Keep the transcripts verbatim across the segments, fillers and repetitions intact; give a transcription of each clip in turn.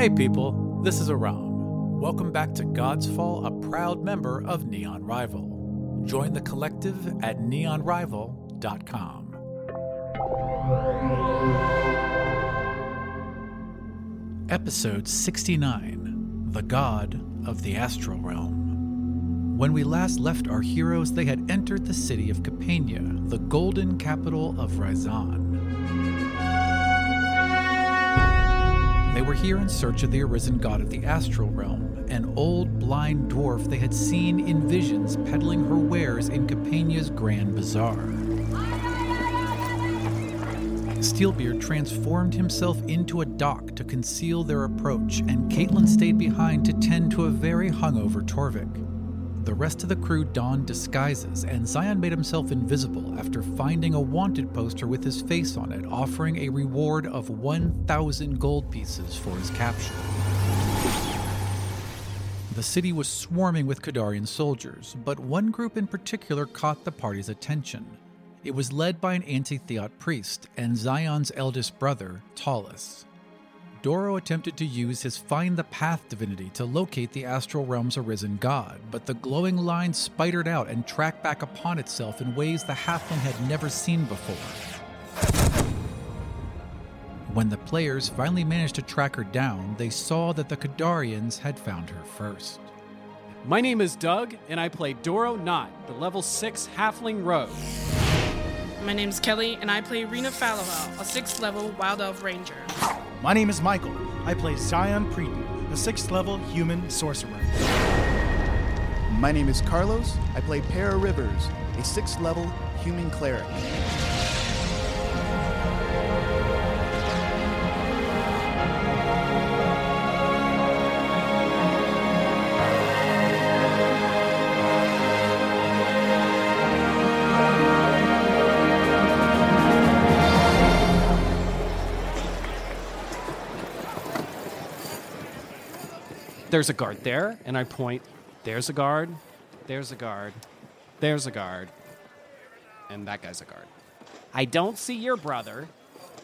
Hey people, this is Aram. Welcome back to God's Fall, a proud member of Neon Rival. Join the collective at neon rival dot com. Episode sixty-nine, The God of the Astral Realm. When we last left our heroes, they had entered the city of Kopenya, the golden capital of Rhaizan. They were here in search of the arisen god of the astral realm, an old blind dwarf they had seen in visions peddling her wares in Kopenya's grand bazaar. Steelbeard transformed himself into a dock to conceal their approach, and Caitlin stayed behind to tend to a very hungover Torrvic. The rest of the crew donned disguises, and Xion made himself invisible after finding a wanted poster with his face on it, offering a reward of one thousand gold pieces for his capture. The city was swarming with Kadarian soldiers, but one group in particular caught the party's attention. It was led by an anti-theot priest and Xion's eldest brother, Talus. Doro attempted to use his Find the Path divinity to locate the astral realm's arisen god, but the glowing line spidered out and tracked back upon itself in ways the halfling had never seen before. When the players finally managed to track her down, they saw that the Kadarians had found her first. My name is Doug, and I play Doro Nott, the level six halfling rogue. My name is Kelly, and I play Rina Falaval, a sixth level wild elf ranger. My name is Michael. I play Xion Praeten, a sixth level human sorcerer. My name is Carlos. I play Para Rivers, a sixth level human cleric. There's a guard there, and I point, there's a guard, there's a guard, there's a guard, and that guy's a guard. I don't see your brother.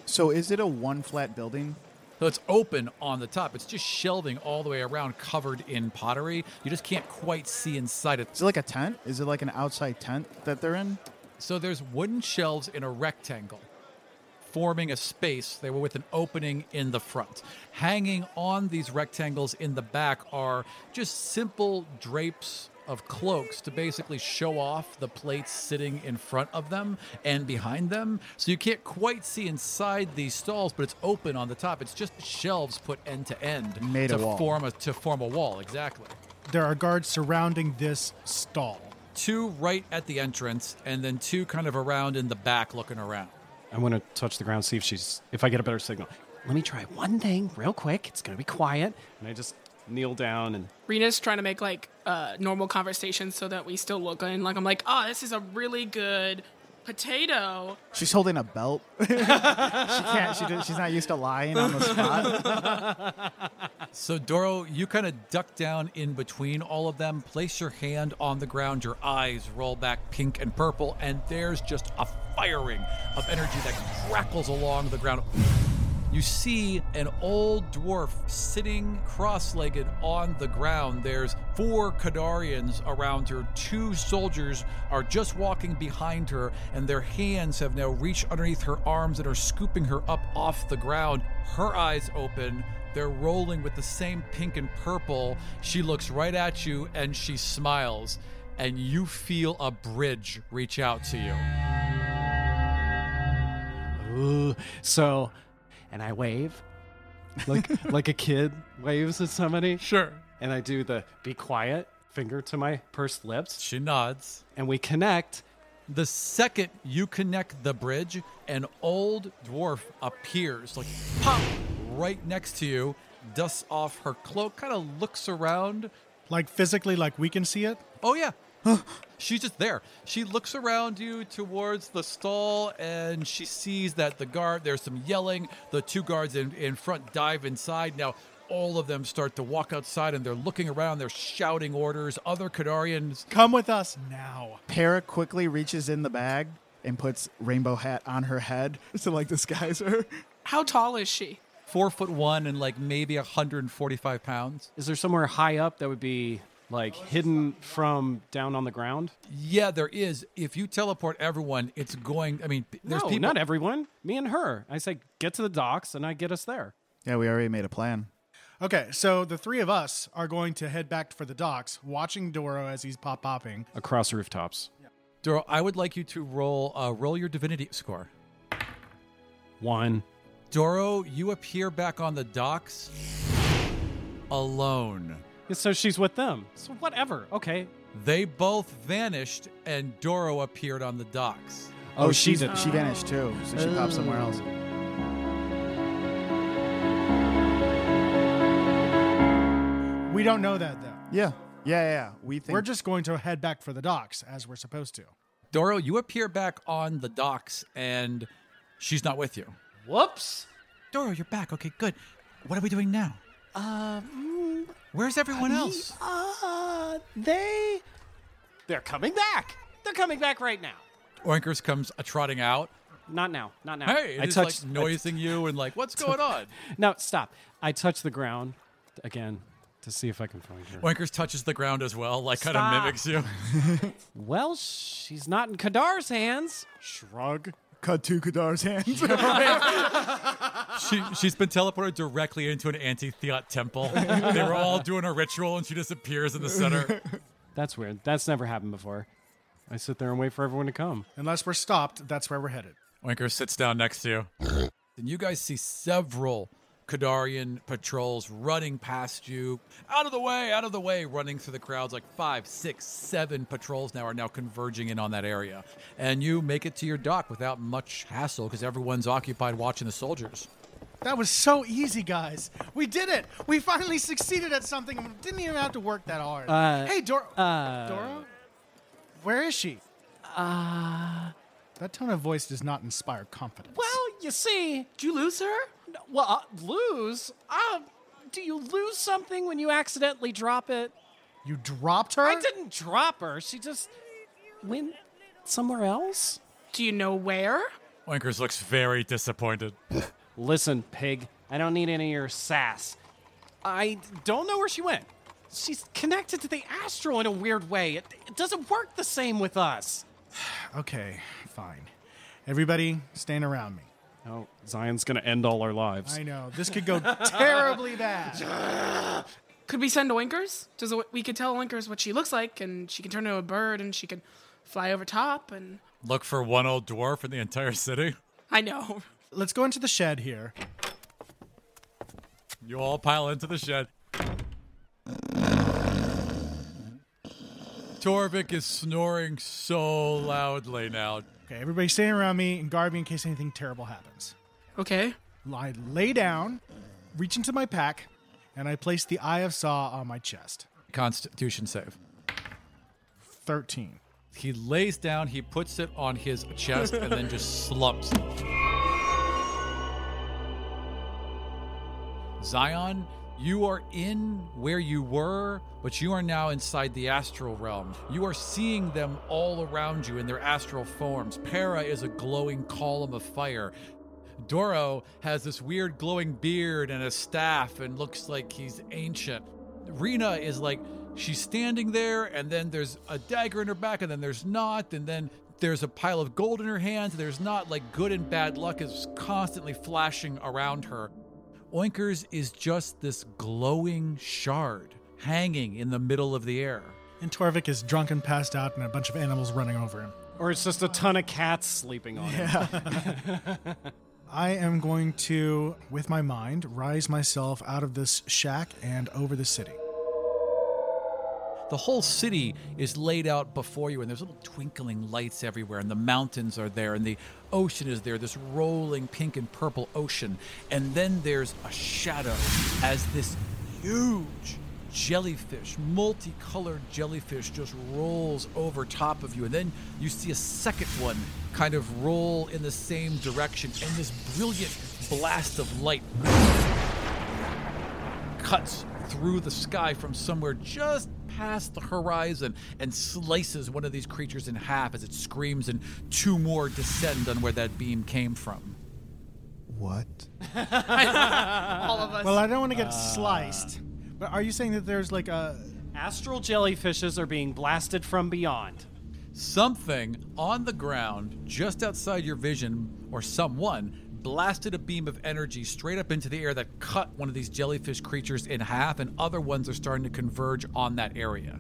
So is it a one flat building? So it's open on the top. It's just shelving all the way around, covered in pottery. You just can't quite see inside it. Is it like a tent? Is it like an outside tent that they're in? So there's wooden shelves in a rectangle, forming a space. They were with an opening in the front. Hanging on these rectangles in the back are just simple drapes of cloaks to basically show off the plates sitting in front of them and behind them. So you can't quite see inside these stalls, but it's open on the top. It's just shelves put end to end Made to a form a to form a wall. Exactly. There are guards surrounding this stall. Two right at the entrance, and then two kind of around in the back looking around. I want to touch the ground, see if she's, if I get a better signal. Let me try one thing real quick. It's going to be quiet. And I just kneel down and... Rina's trying to make, like, uh, normal conversation so that we still look. And, like, I'm like, oh, this is a really good potato. She's holding a belt. she can't, she, she's not used to lying on the spot. So, Doro, you kind of duck down in between all of them. Place your hand on the ground. Your eyes roll back pink and purple. And there's just a firing of energy that crackles along the ground. You see an old dwarf sitting cross-legged on the ground. There's four Kadarians around her. Two soldiers are just walking behind her, and their hands have now reached underneath her arms and are scooping her up off the ground. Her eyes open. They're rolling with the same pink and purple. She looks right at you, and she smiles, and you feel a bridge reach out to you. Ooh, so... And I wave, like like a kid waves at somebody. Sure. And I do the be quiet finger to my pursed lips. She nods. And we connect. The second you connect the bridge, an old dwarf appears, like pop, right next to you, dusts off her cloak, kind of looks around. Like physically, like we can see it? Oh, yeah. She's just there. She looks around you towards the stall, and she sees that the guard, there's some yelling. The two guards in, in front dive inside. Now all of them start to walk outside, and they're looking around. They're shouting orders. Other Kadarians, come with us now. Para quickly reaches in the bag and puts rainbow hat on her head to, like, disguise her. How tall is she? four foot one and like maybe one hundred forty-five pounds. Is there somewhere high up that would be like hidden from down on the ground? Yeah, there is. If you teleport everyone, it's going, I mean, there's no, people. Not everyone. Me and her. I say, get to the docks and I get us there. Yeah, we already made a plan. Okay, so the three of us are going to head back for the docks, watching Doro as he's pop-popping. Across the rooftops. Yeah. Doro, I would like you to roll uh, roll your divinity score. One. Doro, you appear back on the docks alone. So she's with them. So whatever. Okay. They both vanished, and Doro appeared on the docks. Oh, oh she's a, she vanished too, so she oh. popped somewhere else. We don't know that, though. Yeah. Yeah, yeah. We think- We're just going to head back for the docks, as we're supposed to. Doro, you appear back on the docks, and she's not with you. Whoops. Doro, you're back. Okay, good. What are we doing now? Um, Where's everyone I, else? Uh, they... They're coming back. They're coming back right now. Oinkers comes uh, trotting out. Not now. Not now. Hey, it's like noising t- you and like, what's t- going on? No, stop. I touch the ground again. To see if I can find her. Oinkers touches the ground as well, like kind of mimics you. Well, she's not in Kadar's hands. Shrug. Cut to Kadar's hands. she, she's been teleported directly into an anti-theot temple. They were all doing a ritual and she disappears in the center. That's weird. That's never happened before. I sit there and wait for everyone to come. Unless we're stopped, that's where we're headed. Oinkers sits down next to you. And you guys see several Kadarian patrols running past you. Out of the way, out of the way, running through the crowds. Like five, six, seven patrols now are now converging in on that area. And you make it to your dock without much hassle because everyone's occupied watching the soldiers. That was so easy, guys. We did it. We finally succeeded at something and didn't even have to work that hard. Uh, hey, Doro. Uh, Doro? Where is she? Uh, that tone of voice does not inspire confidence. Well, you see, did you lose her? Well, uh, lose? Uh, do you lose something when you accidentally drop it? You dropped her? I didn't drop her. She just went somewhere else. Do you know where? Oinkers looks very disappointed. Listen, pig, I don't need any of your sass. I don't know where she went. She's connected to the astral in a weird way. It, it doesn't work the same with us. Okay, fine. Everybody, stand around me. Oh, Zion's going to end all our lives. I know. This could go terribly bad. Could we send Oinkers? Does it, we could tell Oinkers what she looks like, and she can turn into a bird, and she can fly over top, and... Look for one old dwarf in the entire city? I know. Let's go into the shed here. You all pile into the shed. Torvik is snoring so loudly now. Okay, everybody stand around me and guard me in case anything terrible happens. Okay. I lay down, reach into my pack, and I place the Eye of Saw on my chest. Constitution save. thirteen. He lays down, he puts it on his chest, and then just slumps. Xion, you are in where you were, but you are now inside the astral realm. You are seeing them all around you in their astral forms. Para is a glowing column of fire. Doro has this weird glowing beard and a staff and looks like he's ancient. Rina is like, she's standing there, and then there's a dagger in her back, and then there's not, and then there's a pile of gold in her hands. There's not, like, good and bad luck is constantly flashing around her. Oinkers is just this glowing shard hanging in the middle of the air. And Torvik is drunk and passed out and a bunch of animals running over him. Or it's just a ton of cats sleeping on yeah. him. I am going to, with my mind, rise myself out of this shack and over the city. The whole city is laid out before you, and there's little twinkling lights everywhere, and the mountains are there, and the ocean is there, this rolling pink and purple ocean. And then there's a shadow as this huge jellyfish, multicolored jellyfish, just rolls over top of you. And then you see a second one kind of roll in the same direction, and this brilliant blast of light cuts through the sky from somewhere just past the horizon and slices one of these creatures in half as it screams, and two more descend on where that beam came from. What? All of us. Well, I don't want to get uh, sliced. But are you saying that there's like a... Astral jellyfishes are being blasted from beyond. Something on the ground just outside your vision, or someone, blasted a beam of energy straight up into the air that cut one of these jellyfish creatures in half, and other ones are starting to converge on that area.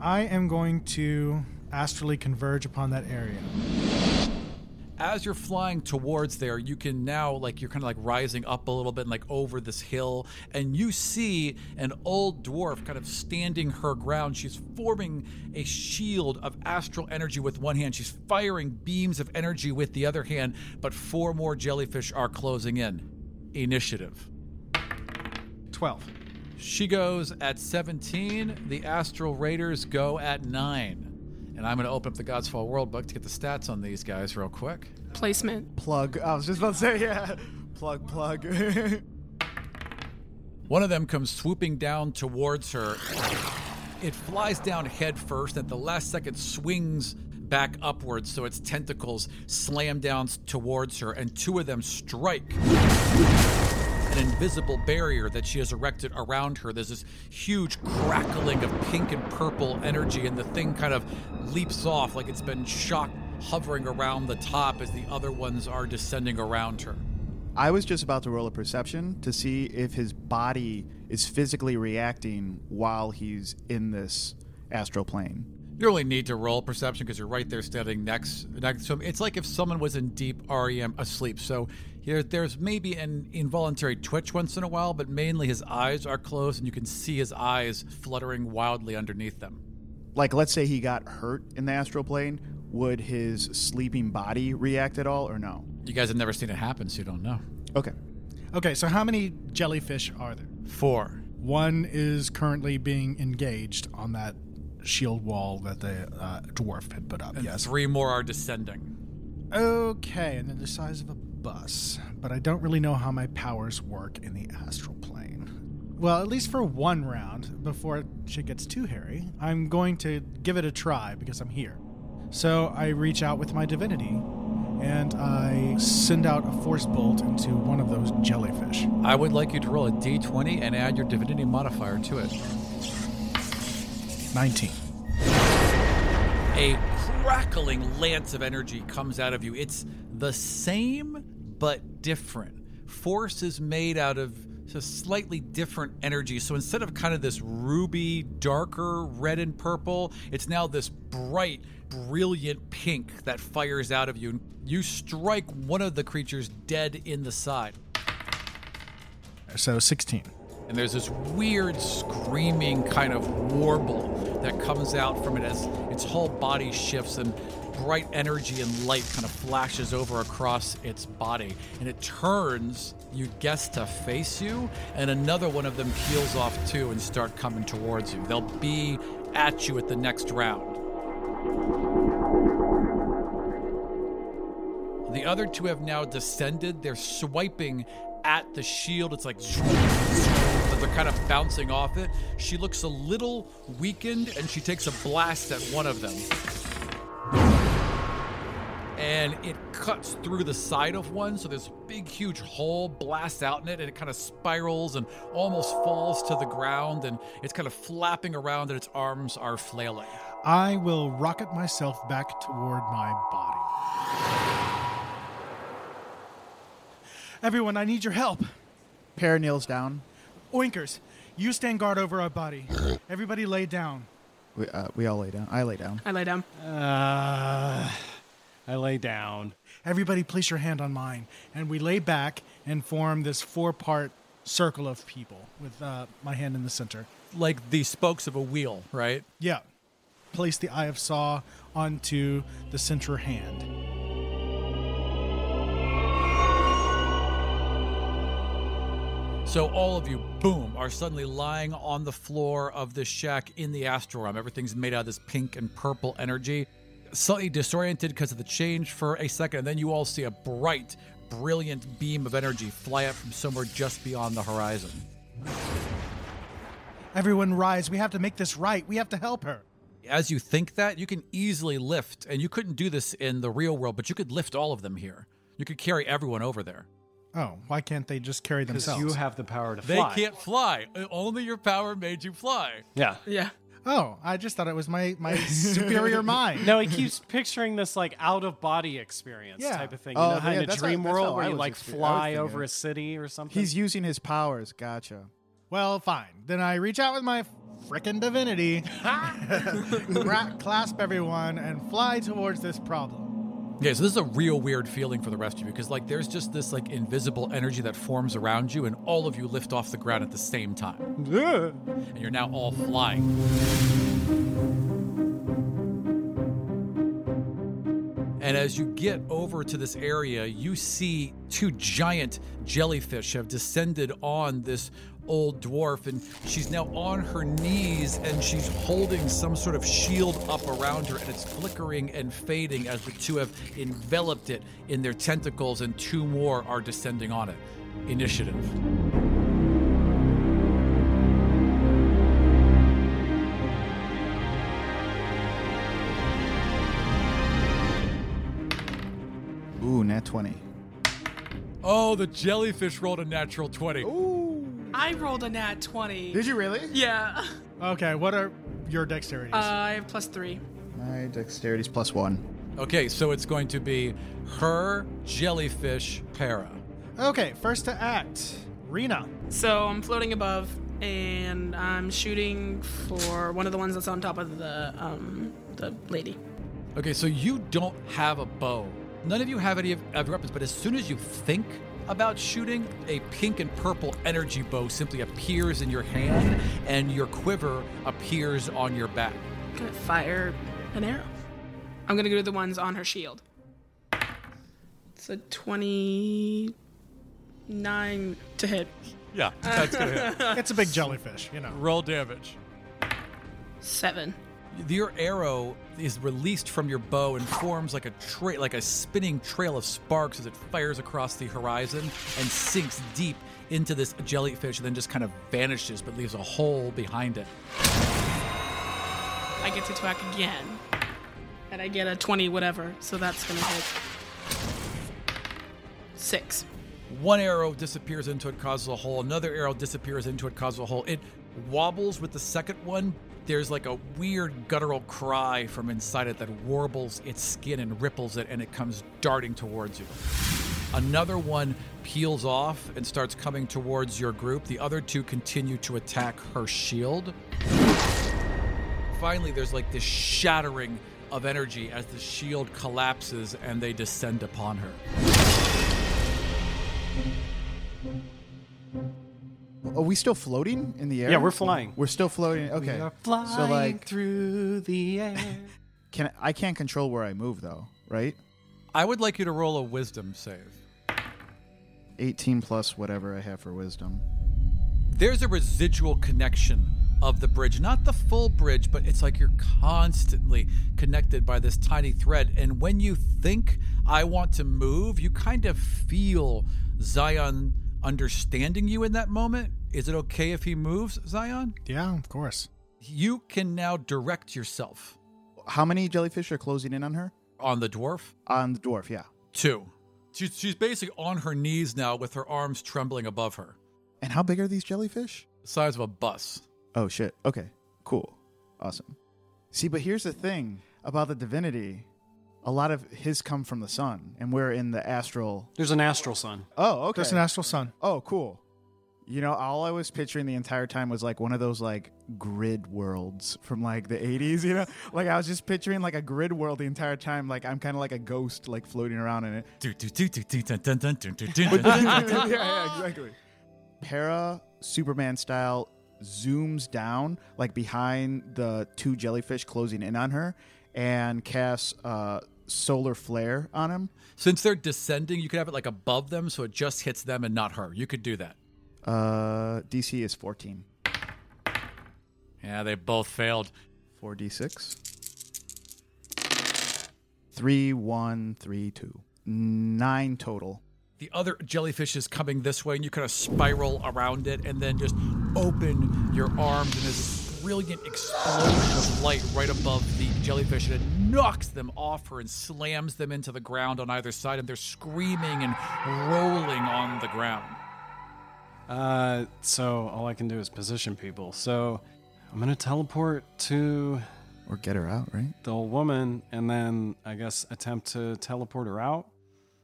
I am going to astrally converge upon that area. As you're flying towards there, you can now, like, you're kind of like rising up a little bit and like over this hill, and you see an old dwarf kind of standing her ground. She's forming a shield of astral energy with one hand. She's firing beams of energy with the other hand, but four more jellyfish are closing in. Initiative. twelve. She goes at seventeen. The astral raiders go at nine. And I'm going to open up the Godsfall Worldbook to get the stats on these guys real quick. Placement. Plug. I was just about to say, yeah. Plug, plug. One of them comes swooping down towards her. It flies down head first, and at the last second swings back upwards, so its tentacles slam down towards her, and two of them strike an invisible barrier that she has erected around her. There's this huge crackling of pink and purple energy, and the thing kind of leaps off like it's been shocked, hovering around the top as the other ones are descending around her. I was just about to roll a perception to see if his body is physically reacting while he's in this astral plane. You only need to roll perception because you're right there standing next, next to him. It's like if someone was in deep R E M asleep. So here, there's maybe an involuntary twitch once in a while, but mainly his eyes are closed and you can see his eyes fluttering wildly underneath them. Like, let's say he got hurt in the astral plane. Would his sleeping body react at all or no? You guys have never seen it happen, so you don't know. Okay. Okay, so how many jellyfish are there? Four. One is currently being engaged on that shield wall that the uh, dwarf had put up. And yes, three more are descending. Okay, and they're the size of a bus, but I don't really know how my powers work in the astral plane. Well, at least for one round, before shit gets too hairy, I'm going to give it a try because I'm here. So I reach out with my divinity, and I send out a force bolt into one of those jellyfish. I would like you to roll a d twenty and add your divinity modifier to it. nineteen. A crackling lance of energy comes out of you. It's the same but different. Force is made out of a slightly different energy. So instead of kind of this ruby, darker red and purple, it's now this bright, brilliant pink that fires out of you. You strike one of the creatures dead in the side. So sixteen. And there's this weird screaming kind of warble that comes out from it as its whole body shifts and bright energy and light kind of flashes over across its body. And it turns, you guess, to face you, and another one of them peels off too and start coming towards you. They'll be at you at the next round. The other two have now descended. They're swiping at the shield. It's like... They're kind of bouncing off it. She looks a little weakened, and she takes a blast at one of them. And it cuts through the side of one, so there's a big, huge hole blasts out in it, and it kind of spirals and almost falls to the ground, and it's kind of flapping around, and its arms are flailing. I will rocket myself back toward my body. Everyone, I need your help. Para kneels down. Oinkers, you stand guard over our body. Everybody lay down. We, uh, we all lay down. I lay down. I lay down. Uh, I lay down. Everybody place your hand on mine. And we lay back and form this four-part circle of people with uh, my hand in the center. Like the spokes of a wheel, right? Yeah. Place the Eye of Saw onto the center hand. So all of you, boom, are suddenly lying on the floor of this shack in the astral realm. Everything's made out of this pink and purple energy. Slightly disoriented because of the change for a second, and then you all see a bright, brilliant beam of energy fly up from somewhere just beyond the horizon. Everyone rise. We have to make this right. We have to help her. As you think that, you can easily lift, and you couldn't do this in the real world, but you could lift all of them here. You could carry everyone over there. Oh, why can't they just carry themselves? Because you have the power to fly. They can't fly. Only your power made you fly. Yeah. Yeah. Oh, I just thought it was my, my superior mind. No, he keeps picturing this like out-of-body experience yeah. type of thing. You oh, know, yeah, in a dream what, world where you like experience. fly over a city or something. He's using his powers. Gotcha. Well, fine. Then I reach out with my frickin' divinity, clasp everyone, and fly towards this problem. Yeah, so this is a real weird feeling for the rest of you because, like, there's just this, like, invisible energy that forms around you, and all of you lift off the ground at the same time. Yeah. And you're now all flying. And as you get over to this area, you see two giant jellyfish have descended on this old dwarf, and she's now on her knees and she's holding some sort of shield up around her, and it's flickering and fading as the two have enveloped it in their tentacles, and two more are descending on it. Initiative. Ooh, nat twenty. Oh, the jellyfish rolled a natural twenty. Ooh. I rolled a nat twenty. Did you really? Yeah. Okay, what are your dexterities? Uh, I have plus three. My dexterity's plus one. Okay, so it's going to be her, jellyfish, Para. Okay, first to act, Rina. So I'm floating above, and I'm shooting for one of the ones that's on top of the um, the lady. Okay, so you don't have a bow. None of you have any of your weapons, but as soon as you think about shooting, a pink and purple energy bow simply appears in your hand, and your quiver appears on your back. I'm gonna fire an arrow. I'm gonna go to the ones on her shield. It's a twenty-nine to hit. Yeah, that's gonna hit. It's a big jellyfish, you know. Roll damage. Seven. Your arrow is released from your bow and forms like a tra- like a spinning trail of sparks as it fires across the horizon and sinks deep into this jellyfish, and then just kind of vanishes but leaves a hole behind it. I get to attack again, and I get a twenty whatever, so that's going to hit. Six. One arrow disappears into it, causes a hole. Another arrow disappears into it, causes a hole. It wobbles with the second one. There's like a weird guttural cry from inside it that warbles its skin and ripples it, and it comes darting towards you. Another one peels off and starts coming towards your group. The other two continue to attack her shield. Finally, there's like this shattering of energy as the shield collapses and they descend upon her. Are we still floating in the air? Yeah, we're flying. We're still floating. Okay. We are flying so, like, through the air. Can I can't control where I move, though, right? I would like you to roll a wisdom save. eighteen plus whatever I have for wisdom. There's a residual connection of the bridge. Not the full bridge, but it's like you're constantly connected by this tiny thread. And when you think, I want to move, you kind of feel Xion understanding you in that moment. Is it okay if he moves, Xion? Yeah, of course. You can now direct yourself. How many jellyfish are closing in on her? On the dwarf? On the dwarf, yeah. Two. She's, she's basically on her knees now with her arms trembling above her. And how big are these jellyfish? The size of a bus. Oh, shit. Okay, cool. Awesome. See, but here's the thing about the divinity. A lot of his come from the sun, and we're in the astral... There's an astral sun. Oh, okay. There's an astral sun. Oh, cool. You know, all I was picturing the entire time was, like, one of those, like, grid worlds from, like, the eighties, you know? Like, I was just picturing, like, a grid world the entire time. Like, I'm kind of like a ghost, like, floating around in it. Yeah, yeah, exactly. Para, Superman-style, zooms down, like, behind the two jellyfish closing in on her, and casts uh, solar flare on him. Since they're descending, you could have it like above them, so it just hits them and not her. You could do that. Uh, D C is fourteen. Yeah, they both failed. four d six. three, one, three, two. Nine total. The other jellyfish is coming this way, and you kind of spiral around it, and then just open your arms, and it's brilliant explosion of light right above the jellyfish, and it knocks them off her and slams them into the ground on either side, and they're screaming and rolling on the ground. Uh, so all I can do is position people. So I'm going to teleport to... Or get her out, right? The old woman, and then I guess attempt to teleport her out.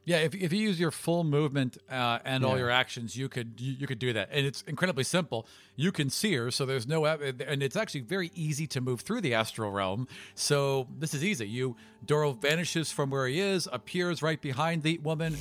Yeah, if if you use your full movement uh, and yeah. all your actions, you could you, you could do that, and it's incredibly simple. You can see her, so there's no, and it's actually very easy to move through the astral realm. So this is easy. You Doro vanishes from where he is, appears right behind the woman.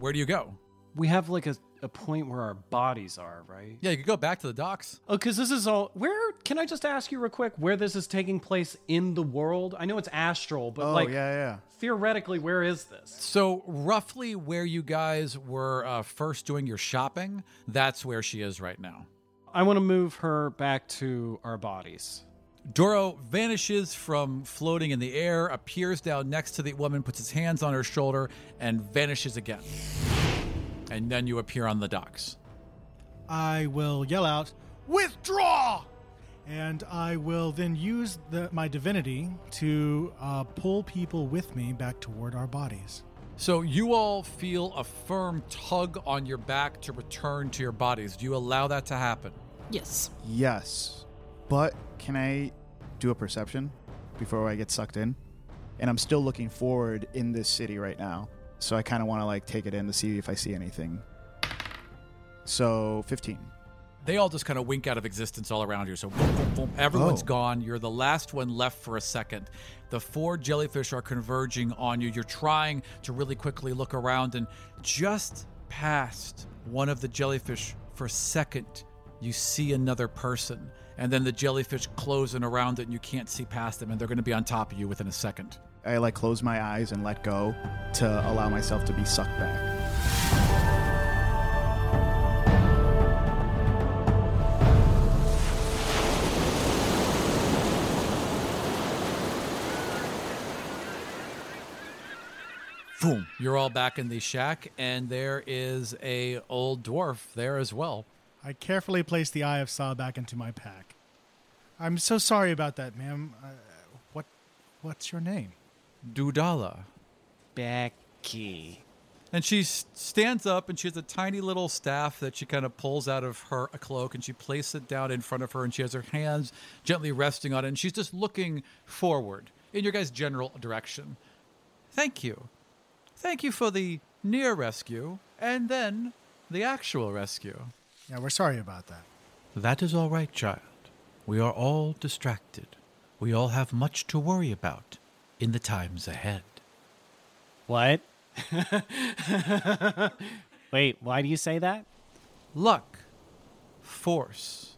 Where do you go? We have like a, a point where our bodies are, right? Yeah, you could go back to the docks. Oh, because this is all. Where can I just ask you real quick where this is taking place in the world? I know it's astral, but oh, like, yeah, yeah. Theoretically, where is this? So roughly where you guys were uh, first doing your shopping, that's where she is right now. I want to move her back to our bodies. Doro vanishes from floating in the air, appears down next to the woman, puts his hands on her shoulder, and vanishes again. And then you appear on the docks. I will yell out, "Withdraw!" And I will then use the, my divinity to uh, pull people with me back toward our bodies. So you all feel a firm tug on your back to return to your bodies. Do you allow that to happen? Yes. Yes. But can I do a perception before I get sucked in? And I'm still looking forward in this city right now. So I kind of want to like take it in to see if I see anything. So fifteen. They all just kind of wink out of existence all around you. So boom, boom, boom. Everyone's oh. gone. You're the last one left for a second. The four jellyfish are converging on you. You're trying to really quickly look around, and just past one of the jellyfish for a second, you see another person. And then the jellyfish close in around it, and you can't see past them, and they're going to be on top of you within a second. I like close my eyes and let go to allow myself to be sucked back. Boom. You're all back in the shack, and there is a old dwarf there as well. I carefully place the Eye of Saw back into my pack. I'm so sorry about that, ma'am. Uh, what, what's your name? Dudala. Becky. And she stands up, and she has a tiny little staff that she kind of pulls out of her a cloak, and she places it down in front of her, and she has her hands gently resting on it, and she's just looking forward in your guys' general direction. Thank you. Thank you for the near rescue, and then the actual rescue. Yeah, we're sorry about that. That is all right, child. We are all distracted. We all have much to worry about in the times ahead. What? Wait, why do you say that? Luck, force,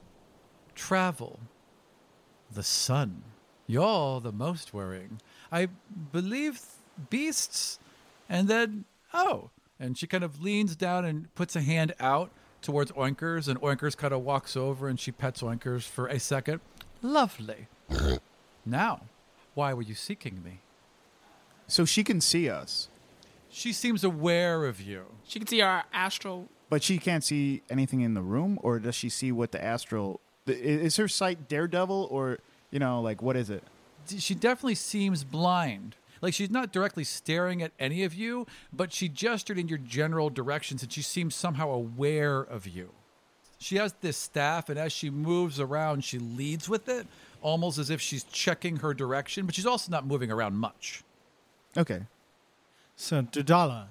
travel, the sun. You're the most worrying. I believe beasts... And then, oh, and she kind of leans down and puts a hand out towards Oinkers, and Oinkers kind of walks over, and she pets Oinkers for a second. Lovely. Now, why were you seeking me? So she can see us. She seems aware of you. She can see our astral. But she can't see anything in the room, or does she see what the astral... Is her sight daredevil, or, you know, like, what is it? She definitely seems blind. Like, she's not directly staring at any of you, but she gestured in your general directions, and she seems somehow aware of you. She has this staff, and as she moves around, she leads with it, almost as if she's checking her direction, but she's also not moving around much. Okay. So, Dudala,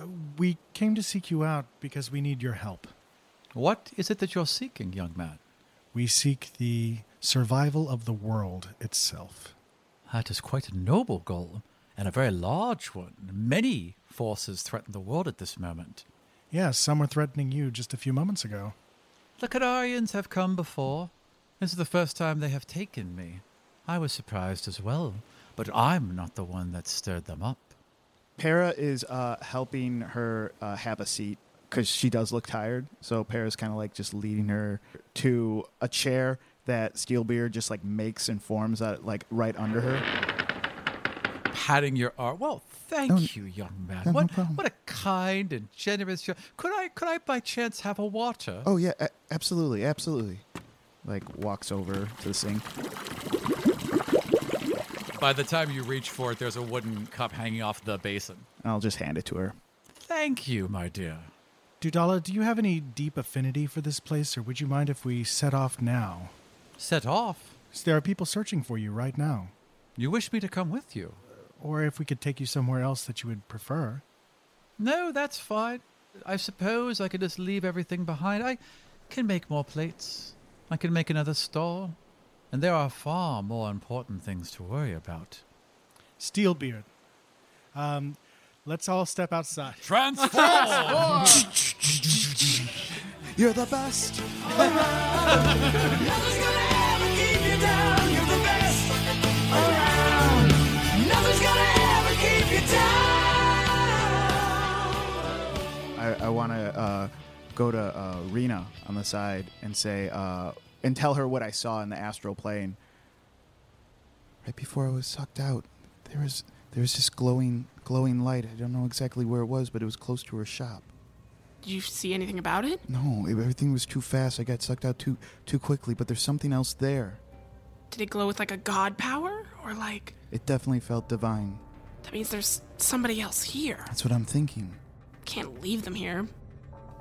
uh, we came to seek you out because we need your help. What is it that you're seeking, young man? We seek the survival of the world itself. That is quite a noble goal, and a very large one. Many forces threaten the world at this moment. Yes, yeah, some were threatening you just a few moments ago. The Kadarians have come before. This is the first time they have taken me. I was surprised as well, but I'm not the one that stirred them up. Para is uh, helping her uh, have a seat, because she does look tired. So Para's kind of like just leading her to a chair that Steelbeard just like makes and forms that like right under her, patting your arm. Well, thank oh, you, young man. No, what no what a kind and generous. Could I could I by chance have a water? Oh yeah, a- absolutely, absolutely. Like walks over to the sink. By the time you reach for it, there's a wooden cup hanging off the basin. I'll just hand it to her. Thank you, my dear. Dudala, do you have any deep affinity for this place, or would you mind if we set off now? Set off? There are people searching for you right now. You wish me to come with you? Or if we could take you somewhere else that you would prefer. No, that's fine. I suppose I could just leave everything behind. I can make more plates. I can make another stall. And there are far more important things to worry about. Steelbeard. Um, let's all step outside. Transform! You're the best. Nothing's gonna ever keep you down. You're the best around. Nothing's gonna ever keep you down. I, I want to uh, go to uh, Rina on the side and say... Uh, And tell her what I saw in the astral plane. Right before I was sucked out, there was there was this glowing glowing light. I don't know exactly where it was, but it was close to her shop. Did you see anything about it? No, everything was too fast. I got sucked out too too quickly. But there's something else there. Did it glow with like a god power or like? It definitely felt divine. That means there's somebody else here. That's what I'm thinking. Can't leave them here.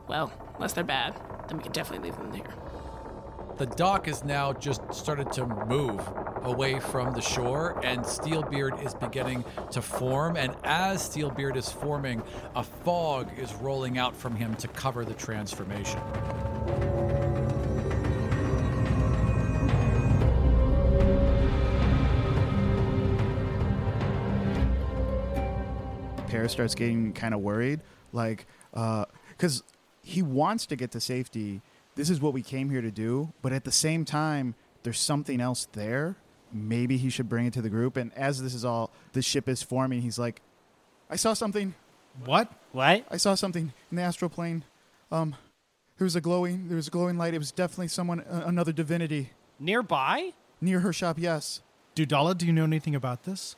Well, unless they're bad, then we can definitely leave them here. The dock has now just started to move away from the shore, and Steelbeard is beginning to form. And as Steelbeard is forming, a fog is rolling out from him to cover the transformation. Para starts getting kind of worried, like, uh, because he wants to get to safety. This is what we came here to do, but at the same time, there's something else there. Maybe he should bring it to the group. And as this is all, the ship is forming, he's like, I saw something. What? What? I saw something in the astral plane. Um, there was a glowing, there was a glowing light. It was definitely someone, uh, another divinity. Nearby? Near her shop, yes. Dudala, do you know anything about this?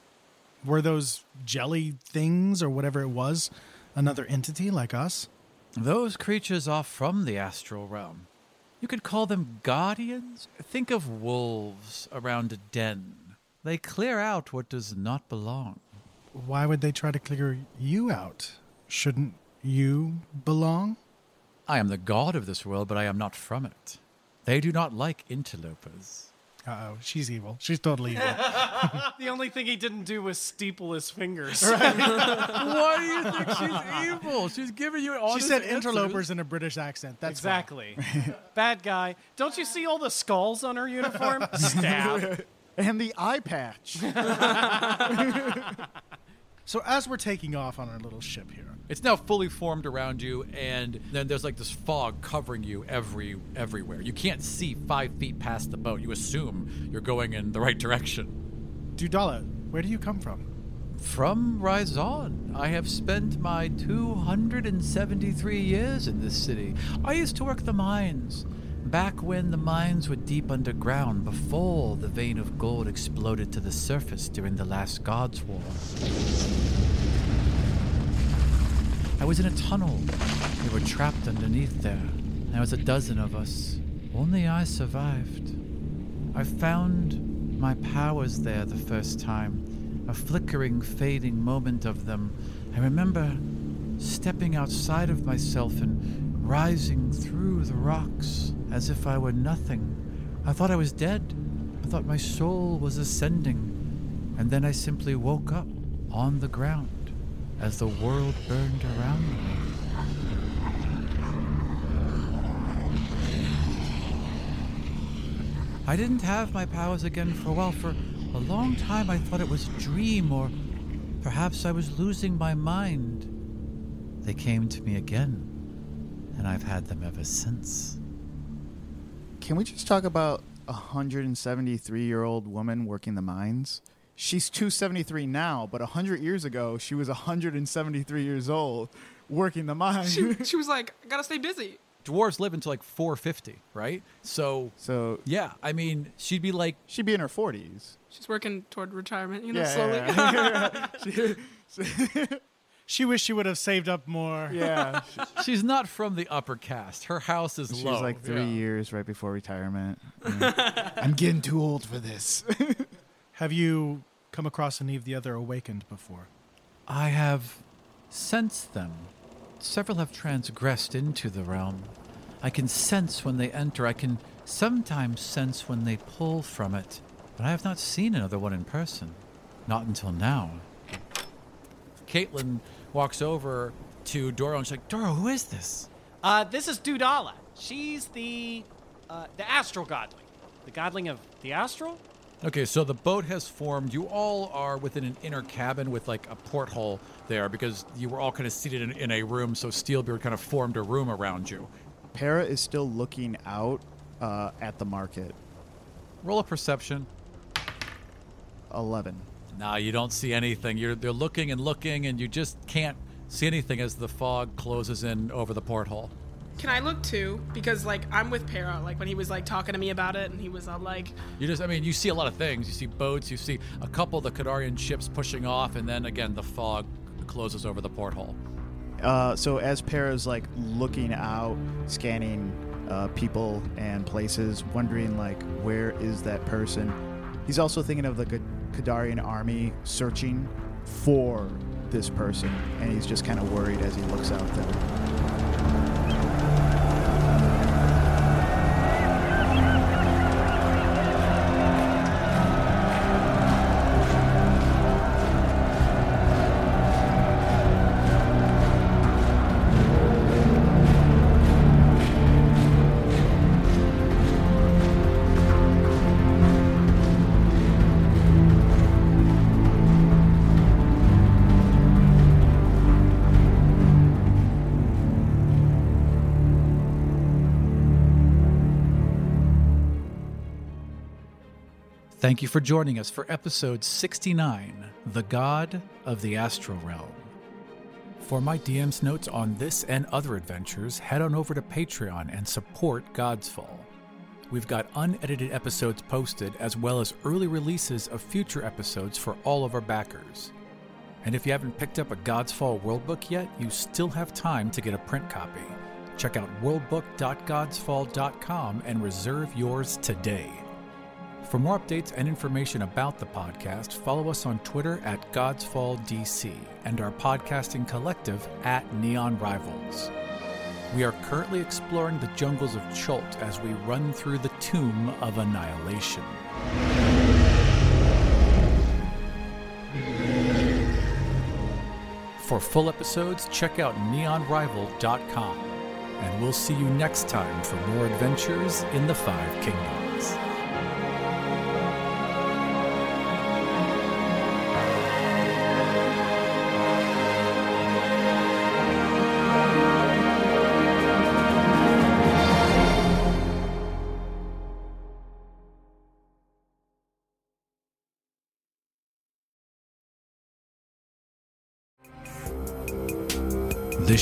Were those jelly things or whatever it was another entity like us? Those creatures are from the astral realm. You could call them guardians. Think of wolves around a den. They clear out what does not belong. Why would they try to clear you out? Shouldn't you belong? I am the god of this world, but I am not from it. They do not like interlopers. Uh-oh, she's evil. She's totally evil. The only thing he didn't do was steeple his fingers. Right? Why do you think she's evil? She's giving you all. She said answers. Interlopers in a British accent. That's exactly. Bad guy. Don't you see all the skulls on her uniform? Stab. And the eye patch. So as we're taking off on our little ship here. It's now fully formed around you, and then there's like this fog covering you every everywhere. You can't see five feet past the boat. You assume you're going in the right direction. Dudala, where do you come from? From Rhaizan. I have spent my two hundred seventy-three years in this city. I used to work the mines. Back when the mines were deep underground, before the vein of gold exploded to the surface during the last God's War. I was in a tunnel. We were trapped underneath there. There was a dozen of us. Only I survived. I found my powers there the first time, a flickering, fading moment of them. I remember stepping outside of myself and rising through the rocks as if I were nothing. I thought I was dead. I thought my soul was ascending. And then I simply woke up on the ground as the world burned around me. I didn't have my powers again for a while. For a long time I thought it was a dream, or perhaps I was losing my mind. They came to me again. And I've had them ever since. Can we just talk about a one hundred seventy-three-year-old woman working the mines? She's two hundred seventy-three now, but one hundred years ago, she was one hundred seventy-three years old working the mines. She, she was like, I gotta stay busy. Dwarves live until like four fifty, right? So, so yeah, I mean, she'd be like... She'd be in her forties. She's working toward retirement, you know, yeah, slowly. Yeah, yeah. she, she, She wished she would have saved up more. Yeah. She's not from the upper caste. Her house is She's low. She's like three yeah. years right before retirement. I'm getting too old for this. Have you come across any of the other Awakened before? I have sensed them. Several have transgressed into the realm. I can sense when they enter. I can sometimes sense when they pull from it. But I have not seen another one in person. Not until now. Caitlin walks over to Doro and she's like, Doro, who is this? Uh, this is Dudala. She's the uh, the astral godling. The godling of the astral? Okay, so the boat has formed. You all are within an inner cabin with like a porthole there because you were all kind of seated in, in a room, so Steelbeard kind of formed a room around you. Para is still looking out uh, at the market. Roll a perception. eleven. Nah, you don't see anything. You're They're looking and looking, and you just can't see anything as the fog closes in over the porthole. Can I look too? Because like I'm with Para, like when he was like talking to me about it, and he was all like, "You just, I mean, you see a lot of things. You see boats. You see a couple of the Kadarian ships pushing off, and then again the fog closes over the porthole." Uh, so as Para's like looking out, scanning uh, people and places, wondering like where is that person, he's also thinking of the Kadarian army searching for this person, and he's just kind of worried as he looks out there. Thank you for joining us for episode sixty-nine, The God of the Astral Realm. For my D M's notes on this and other adventures, head on over to Patreon and support God's Fall. We've got unedited episodes posted, as well as early releases of future episodes for all of our backers. And if you haven't picked up a God's Fall Worldbook yet, you still have time to get a print copy. Check out worldbook dot godsfall dot com and reserve yours today. For more updates and information about the podcast, follow us on Twitter at Godsfall D C and our podcasting collective at Neon Rivals. We are currently exploring the jungles of Chult as we run through the Tomb of Annihilation. For full episodes, check out neon rival dot com, and we'll see you next time for more adventures in the Five Kingdoms. This